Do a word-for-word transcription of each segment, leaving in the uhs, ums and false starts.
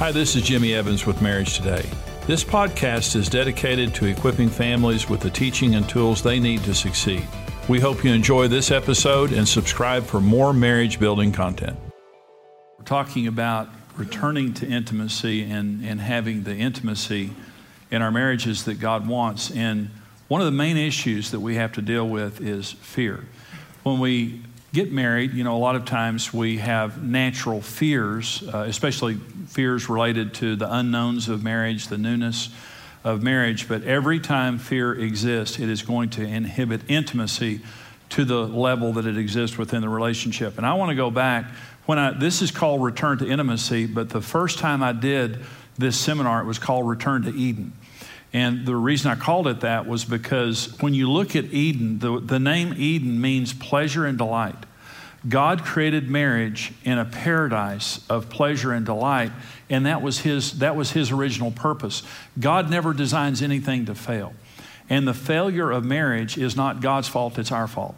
Hi, this is Jimmy Evans with Marriage Today. This podcast is dedicated to equipping families with the teaching and tools they need to succeed. We hope you enjoy this episode and subscribe for more marriage building content. We're talking about returning to intimacy and, and having the intimacy in our marriages that God wants. And one of the main issues that we have to deal with is fear. When we get married, you know, a lot of times we have natural fears, uh, especially fears related to the unknowns of marriage, the newness of marriage. But every time fear exists, it is going to inhibit intimacy to the level that it exists within the relationship. And I want to go back when I, this is called Return to Intimacy, but the first time I did this seminar, it was called Return to Eden. And the reason I called it that was because when you look at Eden, the, the name Eden means pleasure and delight. God created marriage in a paradise of pleasure and delight, and that was his, that was his original purpose. God never designs anything to fail. And the failure of marriage is not God's fault, it's our fault.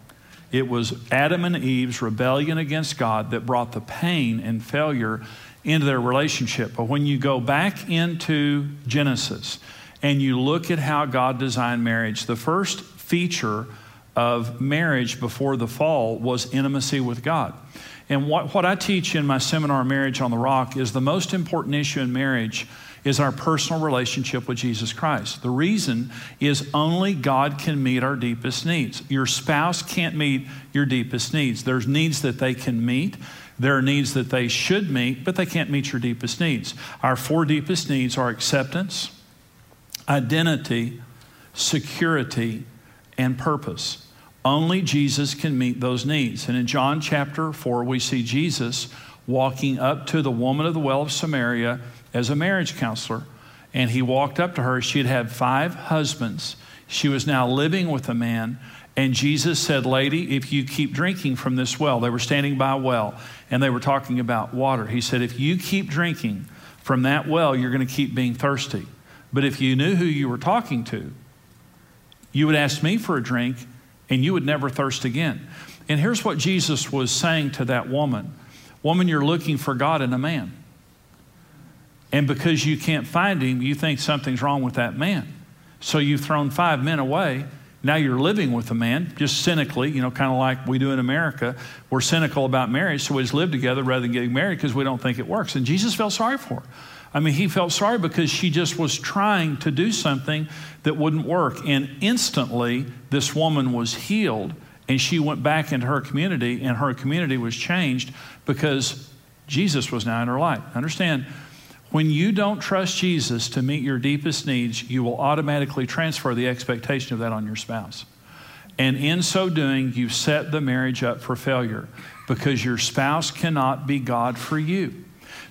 It was Adam and Eve's rebellion against God that brought the pain and failure into their relationship. But when you go back into Genesis and you look at how God designed marriage, the first feature of marriage before the fall was intimacy with God. And what, what I teach in my seminar, Marriage on the Rock, is the most important issue in marriage is our personal relationship with Jesus Christ. The reason is only God can meet our deepest needs. Your spouse can't meet your deepest needs. There's needs that they can meet. There are needs that they should meet, but they can't meet your deepest needs. Our four deepest needs are acceptance, identity, security, and purpose. Only Jesus can meet those needs. And in John chapter four, we see Jesus walking up to the woman of the well of Samaria as a marriage counselor. And he walked up to her. She had had five husbands. She was now living with a man. And Jesus said, "Lady, if you keep drinking from this well," they were standing by a well and they were talking about water. He said, "If you keep drinking from that well, you're going to keep being thirsty. But if you knew who you were talking to, you would ask me for a drink and you would never thirst again." And here's what Jesus was saying to that woman. Woman, you're looking for God in a man. And because you can't find him, you think something's wrong with that man. So you've thrown five men away. Now you're living with a man, just cynically, you know, kind of like we do in America. We're cynical about marriage, so we just live together rather than getting married because we don't think it works. And Jesus felt sorry for her. I mean, he felt sorry because she just was trying to do something that wouldn't work. And instantly, this woman was healed, and she went back into her community, and her community was changed because Jesus was now in her life. Understand, when you don't trust Jesus to meet your deepest needs, you will automatically transfer the expectation of that on your spouse. And in so doing, you've set the marriage up for failure because your spouse cannot be God for you.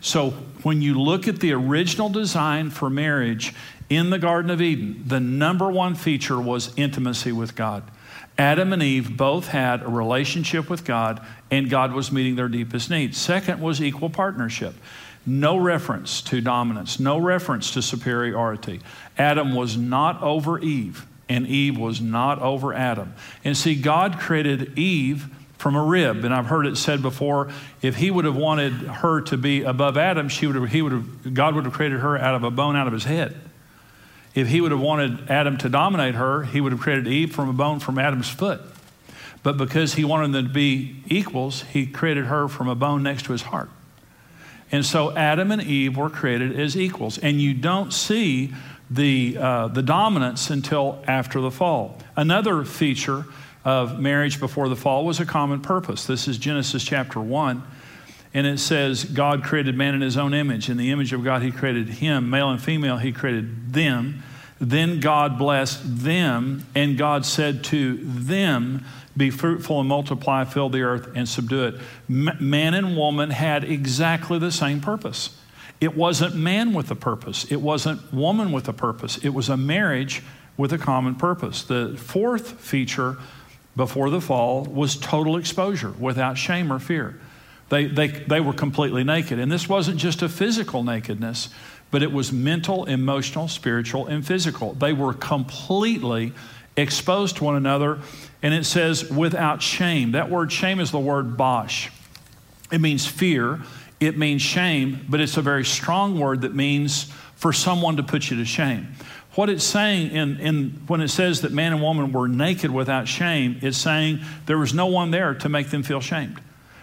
So when you look at the original design for marriage in the Garden of Eden, the number one feature was intimacy with God. Adam and Eve both had a relationship with God, and God was meeting their deepest needs. Second was equal partnership. No reference to dominance, no reference to superiority. Adam was not over Eve, and Eve was not over Adam. And see, God created Eve from a rib, and I've heard it said before, if he would have wanted her to be above Adam, she would have, he would have, God would have created her out of a bone out of his head. If he would have wanted Adam to dominate her, he would have created Eve from a bone from Adam's foot. But because he wanted them to be equals, he created her from a bone next to his heart. And so Adam and Eve were created as equals. And you don't see the uh, the dominance until after the fall. Another feature of marriage before the fall was a common purpose. This is Genesis chapter one. And it says, God created man in his own image. In the image of God, he created him. Male and female, he created them. Then God blessed them. And God said to them, "Be fruitful and multiply, fill the earth and subdue it." M- man and woman had exactly the same purpose. It wasn't man with a purpose. It wasn't woman with a purpose. It was a marriage with a common purpose. The fourth feature before the fall was total exposure without shame or fear. They, they, they were completely naked. And this wasn't just a physical nakedness, but it was mental, emotional, spiritual, and physical. They were completely exposed to one another, and it says without shame. That word shame is the word bosh. It means fear, It means shame, but it's a very strong word that means for someone to put you to shame. What it's saying in, in when it says that man and woman were naked without shame, it's saying there was no one there to make them feel shamed.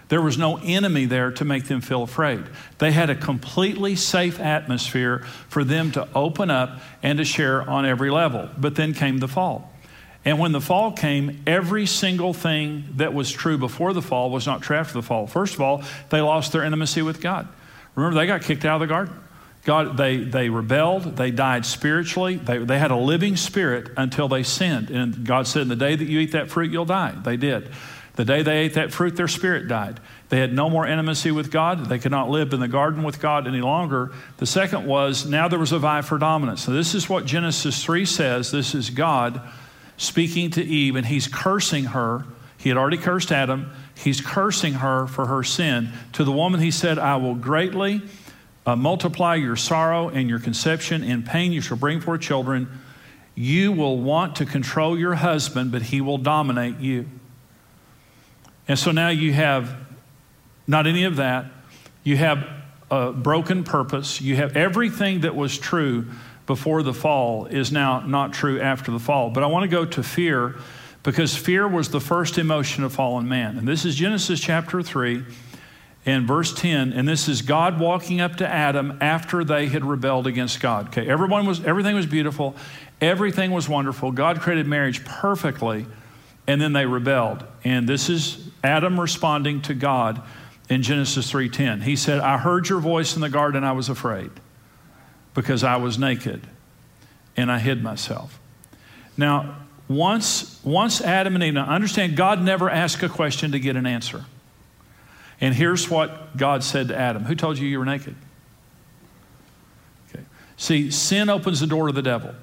There was no enemy there to make them feel afraid. They had a completely safe atmosphere for them to open up and to share on every level. But then came the fall. And when the fall came, every single thing that was true before the fall was not true after the fall. First of all, they lost their intimacy with God. Remember, they got kicked out of the garden. God, they, they rebelled, they died spiritually, they, they had a living spirit until they sinned. And God said, the day that you eat that fruit, you'll die. They did. The day they ate that fruit, their spirit died. They had no more intimacy with God. They could not live in the garden with God any longer. The second was, now there was a vie for dominance. So this is what Genesis three says. This is God speaking to Eve, and he's cursing her. He had already cursed Adam. He's cursing her for her sin. To the woman he said, I will greatly uh, multiply your sorrow and your conception. In pain you shall bring forth children. You will want to control your husband, but he will dominate you. And so now you have not any of that. You have a broken purpose. You have everything that was true before the fall is now not true after the fall. But I want to go to fear, because fear was the first emotion of fallen man. And this is Genesis chapter three and verse ten. And this is God walking up to Adam after they had rebelled against God. Okay, everyone was, everything was beautiful. Everything was wonderful. God created marriage perfectly, and then they rebelled. And this is Adam responding to God in Genesis three ten. He said, I heard your voice in the garden. I was afraid, because I was naked and I hid myself. Now, once, once Adam and Eve, now understand, God never asked a question to get an answer. And here's what God said to Adam. Who told you you were naked? Okay. See, sin opens the door to the devil,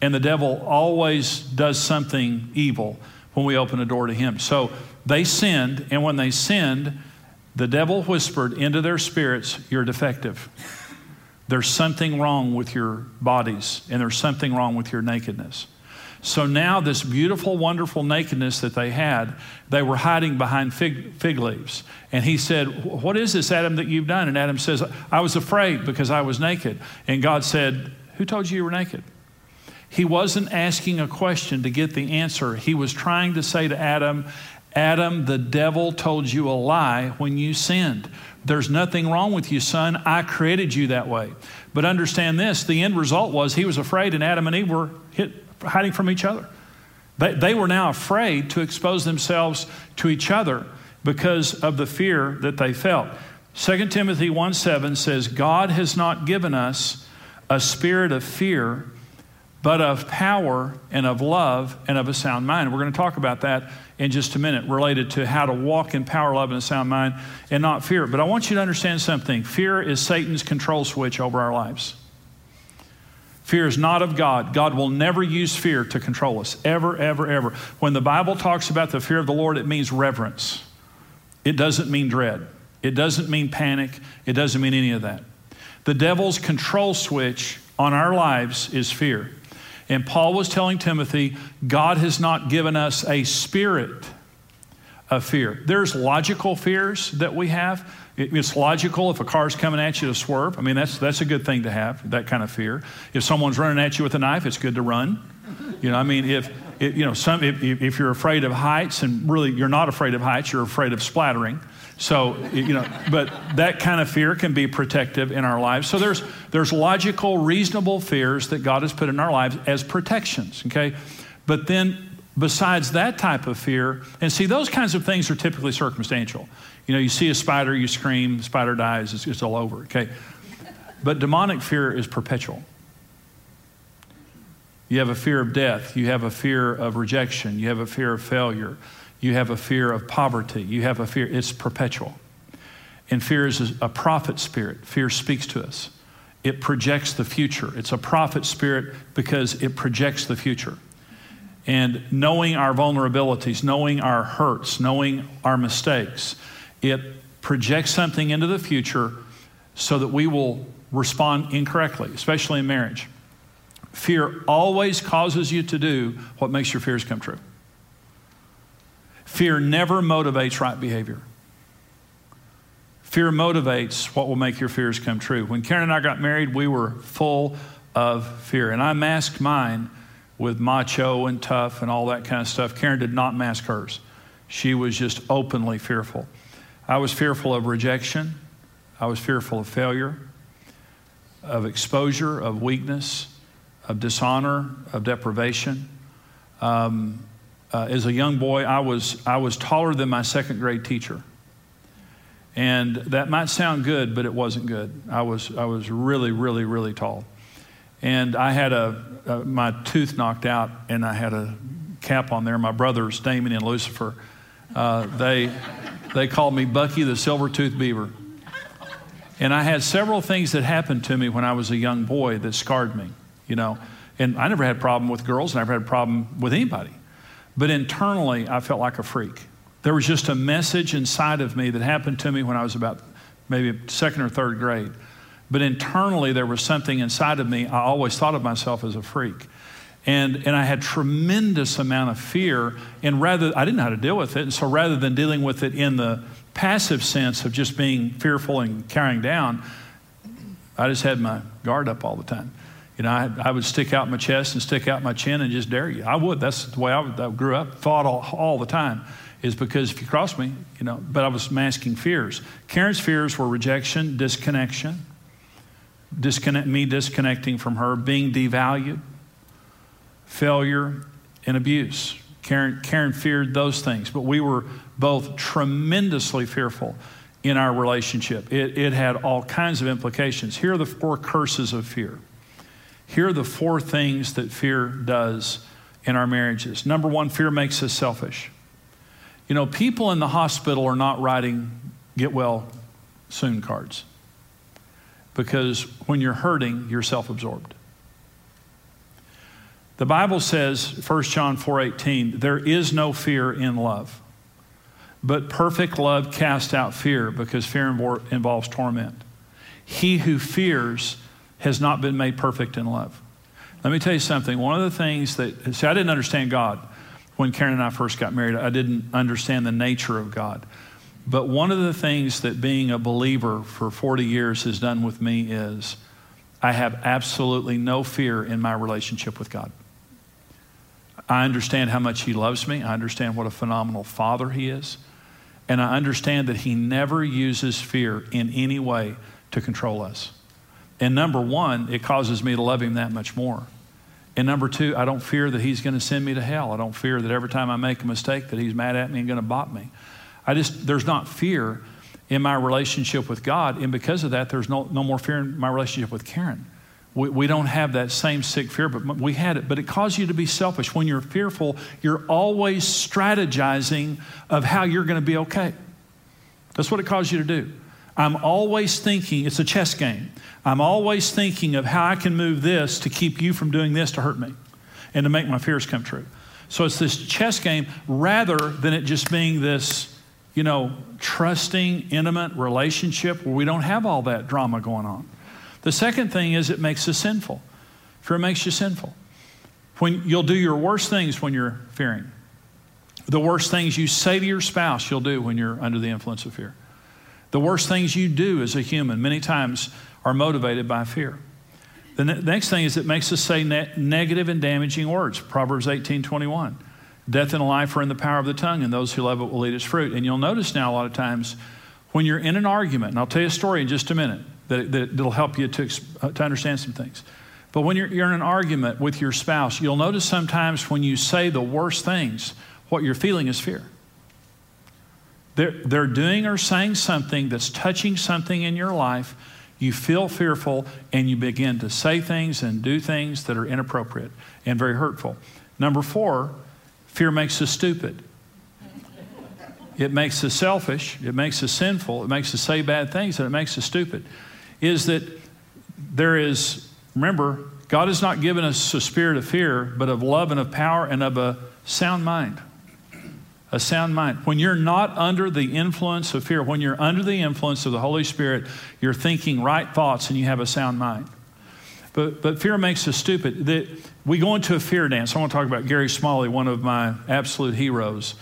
and the devil always does something evil when we open a door to him. So they sinned, and when they sinned, the devil whispered into their spirits, you're defective. There's something wrong with your bodies, and there's something wrong with your nakedness. So now this beautiful, wonderful nakedness that they had, they were hiding behind fig, fig leaves. And he said, what is this, Adam, that you've done? And Adam says, I was afraid because I was naked. And God said, who told you you were naked? He wasn't asking a question to get the answer. He was trying to say to Adam, Adam, the devil told you a lie when you sinned. There's nothing wrong with you, son. I created you that way. But understand this, the end result was he was afraid, and Adam and Eve were hit, hiding from each other. They, they were now afraid to expose themselves to each other because of the fear that they felt. Second Timothy one seven says, God has not given us a spirit of fear, but of power and of love and of a sound mind. We're going to talk about that in just a minute, related to how to walk in power, love, and a sound mind and not fear. But I want you to understand something. Fear is Satan's control switch over our lives. Fear is not of God. God will never use fear to control us, ever, ever, ever. When the Bible talks about the fear of the Lord, it means reverence. It doesn't mean dread. It doesn't mean panic. It doesn't mean any of that. The devil's control switch on our lives is fear. And Paul was telling Timothy, God has not given us a spirit of fear. There's logical fears that we have. It's logical if a car's coming at you to swerve. I mean, that's, that's a good thing to have, that kind of fear. If someone's running at you with a knife, it's good to run. You know, I mean, if, if you know, some, if, if you're afraid of heights, and really you're not afraid of heights, you're afraid of splattering. So, you know, but that kind of fear can be protective in our lives. So there's there's logical, reasonable fears that God has put in our lives as protections, okay? But then besides that type of fear, and see, those kinds of things are typically circumstantial. You know, you see a spider, you scream, spider dies, it's, it's all over, okay? But demonic fear is perpetual. You have a fear of death. You have a fear of rejection. You have a fear of failure. You have a fear of poverty. You have a fear, it's perpetual. And fear is a prophet spirit. Fear speaks to us. It projects the future. It's a prophet spirit because it projects the future. And knowing our vulnerabilities, knowing our hurts, knowing our mistakes, it projects something into the future so that we will respond incorrectly, especially in marriage. Fear always causes you to do what makes your fears come true. Fear never motivates right behavior. Fear motivates what will make your fears come true. When Karen and I got married, we were full of fear. And I masked mine with macho and tough and all that kind of stuff. Karen did not mask hers. She was just openly fearful. I was fearful of rejection. I was fearful of failure, of exposure, of weakness, of dishonor, of deprivation. Um, uh, as a young boy, I was I was taller than my second grade teacher. And that might sound good, but it wasn't good. I was I was really, really, really tall. And I had a, a my tooth knocked out, and I had a cap on there. My brothers, Damon and Lucifer, uh, they they called me Bucky the Silver-Toothed Beaver. And I had several things that happened to me when I was a young boy that scarred me, you know. And I never had a problem with girls, and I never had a problem with anybody. But internally, I felt like a freak. There was just a message inside of me that happened to me when I was about maybe second or third grade. But internally, there was something inside of me. I always thought of myself as a freak. And and I had tremendous amount of fear, and rather I didn't know how to deal with it. And so rather than dealing with it in the passive sense of just being fearful and carrying down, I just had my guard up all the time. You know, I, I would stick out my chest and stick out my chin and just dare you. I would. That's the way I, would, I grew up, fought all, all the time, is because if you cross me, you know, but I was masking fears. Karen's fears were rejection, disconnection, disconnect, me disconnecting from her, being devalued, failure, and abuse. Karen, Karen feared those things, but we were both tremendously fearful in our relationship. It, it had all kinds of implications. Here are the four curses of fear. Here are the four things that fear does in our marriages. Number one, fear makes us selfish. You know, people in the hospital are not writing get well soon cards because when you're hurting, you're self-absorbed. The Bible says, First John four eighteen, there is no fear in love, but perfect love casts out fear because fear invo- involves torment. He who fears has not been made perfect in love. Let me tell you something. One of the things that, see, I didn't understand God when Karen and I first got married. I didn't understand the nature of God. But one of the things that being a believer for forty years has done with me is I have absolutely no fear in my relationship with God. I understand how much he loves me. I understand what a phenomenal father he is. And I understand that he never uses fear in any way to control us. And number one, it causes me to love him that much more. And number two, I don't fear that he's going to send me to hell. I don't fear that every time I make a mistake that he's mad at me and going to bop me. I just, there's not fear in my relationship with God. And because of that, there's no, no more fear in my relationship with Karen. We, we don't have that same sick fear, but we had it. But it caused you to be selfish. When you're fearful, you're always strategizing of how you're going to be okay. That's what it caused you to do. I'm always thinking, it's a chess game. I'm always thinking of how I can move this to keep you from doing this to hurt me and to make my fears come true. So it's this chess game rather than it just being this, you know, trusting, intimate relationship where we don't have all that drama going on. The second thing is it makes us sinful. Fear makes you sinful. When you'll do your worst things when you're fearing. The worst things you say to your spouse, you'll do when you're under the influence of fear. The worst things you do as a human many times are motivated by fear. The ne- next thing is it makes us say ne- negative and damaging words. Proverbs eighteen twenty-one. Death and life are in the power of the tongue, and those who love it will eat its fruit. And you'll notice now a lot of times when you're in an argument, and I'll tell you a story in just a minute that, that it'll help you to, to understand some things. But when you're, you're in an argument with your spouse, you'll notice sometimes when you say the worst things, what you're feeling is fear. They're, they're doing or saying something that's touching something in your life. You feel fearful, and you begin to say things and do things that are inappropriate and very hurtful. Number four, fear makes us stupid. It makes us selfish. It makes us sinful. It makes us say bad things, and it makes us stupid. Is that there is, remember, God has not given us a spirit of fear, but of love and of power and of a sound mind. A sound mind. When you're not under the influence of fear, when you're under the influence of the Holy Spirit, you're thinking right thoughts and you have a sound mind. But but fear makes us stupid. The, we go into a fear dance. I want to talk about Gary Smalley, one of my absolute heroes.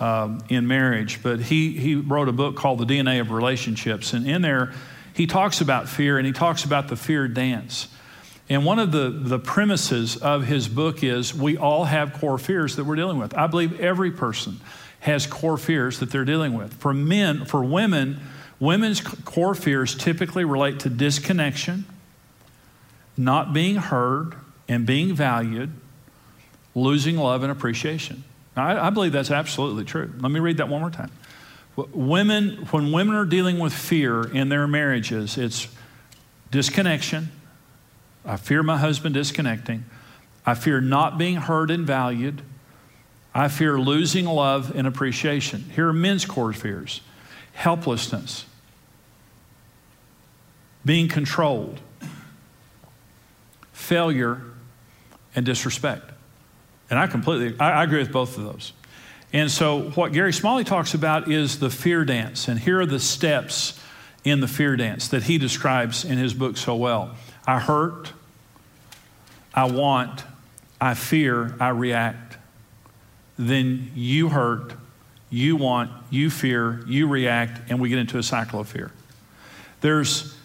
um, in marriage, but he, he wrote a book called The D N A of Relationships. And in there, he talks about fear, and he talks about the fear dance. And one of the, the premises of his book is we all have core fears that we're dealing with. I believe every person has core fears that they're dealing with. For men, for women, women's core fears typically relate to disconnection, not being heard and being valued, losing love and appreciation. Now, I, I believe that's absolutely true. Let me read that one more time. Women, when women are dealing with fear in their marriages, it's disconnection. I fear my husband disconnecting. I fear not being heard and valued. I fear losing love and appreciation. Here are men's core fears. Helplessness. Being controlled. Failure and disrespect. And I completely, I, I agree with both of those. And so what Gary Smalley talks about is the fear dance. And here are the steps in the fear dance that he describes in his book so well. I hurt, I want, I fear, I react. Then you hurt, you want, you fear, you react, and we get into a cycle of fear. There's,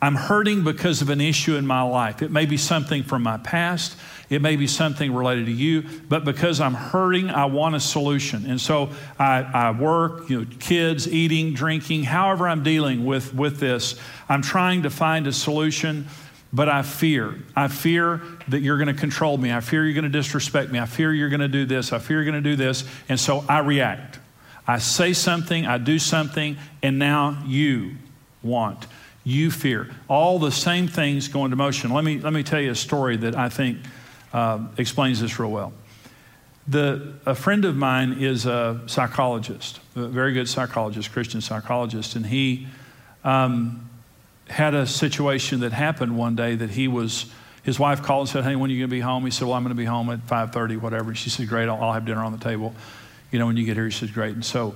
I'm hurting because of an issue in my life. It may be something from my past. It may be something related to you, but because I'm hurting, I want a solution. And so I, I work, you know, kids, eating, drinking, however I'm dealing with, with this, I'm trying to find a solution, but I fear. I fear that you're going to control me. I fear you're going to disrespect me. I fear you're going to do this. I fear you're going to do this. And so I react. I say something, I do something, and now you want, you fear. All the same things go into motion. Let me, let me tell you a story that I think Uh, explains this real well. The, a friend of mine is a psychologist, a very good psychologist, Christian psychologist, and he um, had a situation that happened one day that he was, his wife called and said, hey, when are you going to be home? He said, well, I'm going to be home at five thirty, whatever. And she said, great, I'll, I'll have dinner on the table, you know, when you get here. He said, great. And so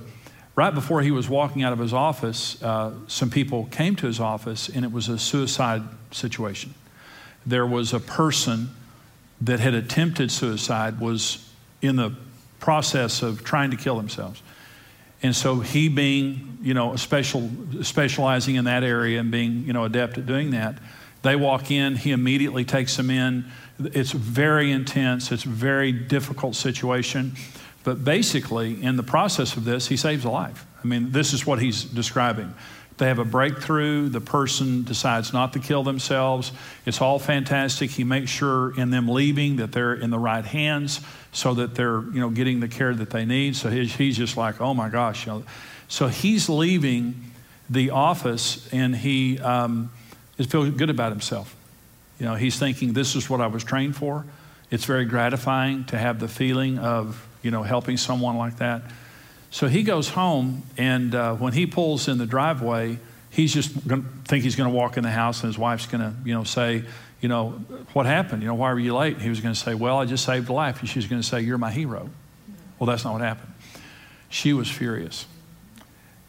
right before he was walking out of his office, uh, some people came to his office, and it was a suicide situation. There was a person that had attempted suicide, was in the process of trying to kill themselves. And so he being, you know, special, specializing in that area and being, you know, adept at doing that, they walk in, he immediately takes them in. It's very intense. It's a very difficult situation. But basically, in the process of this, he saves a life. I mean, this is what he's describing. They have a breakthrough. The person decides not to kill themselves. It's all fantastic. He makes sure in them leaving that they're in the right hands so that they're, you know, getting the care that they need. So he's, he's just like, oh my gosh. You know. So he's leaving the office, and he um, is feeling good about himself. You know, he's thinking, this is what I was trained for. It's very gratifying to have the feeling of, you know, helping someone like that. So he goes home, and uh, when he pulls in the driveway, he's just gonna think he's going to walk in the house, and his wife's going to, you know, say, you know, what happened? You know, why were you late? And he was going to say, well, I just saved a life. And she's going to say, you're my hero. Well, that's not what happened. She was furious.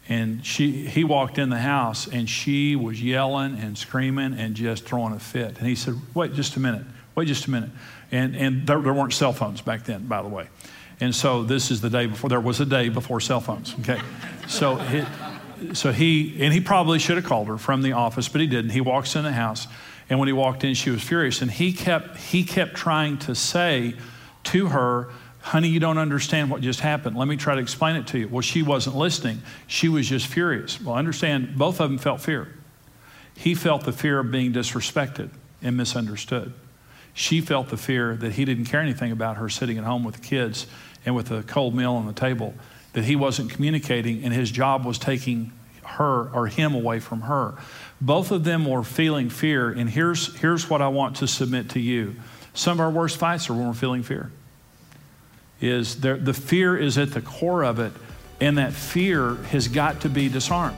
And she, he walked in the house, and she was yelling and screaming and just throwing a fit. And he said, wait just a minute. Wait just a minute. And, and there, there weren't cell phones back then, by the way. And so this is the day before, there was a day before cell phones, okay? So he, so he, and he probably should have called her from the office, but he didn't. He walks in the house, and when he walked in, she was furious. And he kept, he kept trying to say to her, honey, you don't understand what just happened. Let me try to explain it to you. Well, she wasn't listening. She was just furious. Well, understand, both of them felt fear. He felt the fear of being disrespected and misunderstood. She felt the fear that he didn't care anything about her sitting at home with the kids and with a cold meal on the table, that he wasn't communicating, and his job was taking her or him away from her. Both of them were feeling fear, and here's, here's what I want to submit to you. Some of our worst fights are when we're feeling fear. Is there, the fear is at the core of it, and that fear has got to be disarmed.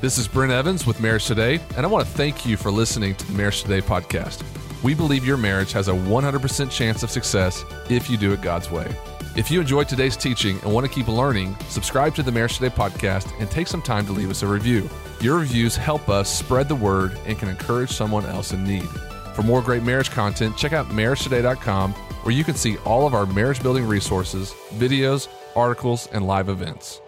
This is Brent Evans with Marriage Today, and I want to thank you for listening to the Marriage Today podcast. We believe your marriage has a one hundred percent chance of success if you do it God's way. If you enjoyed today's teaching and want to keep learning, subscribe to the Marriage Today podcast and take some time to leave us a review. Your reviews help us spread the word and can encourage someone else in need. For more great marriage content, check out Marriage Today dot com, where you can see all of our marriage building resources, videos, articles, and live events.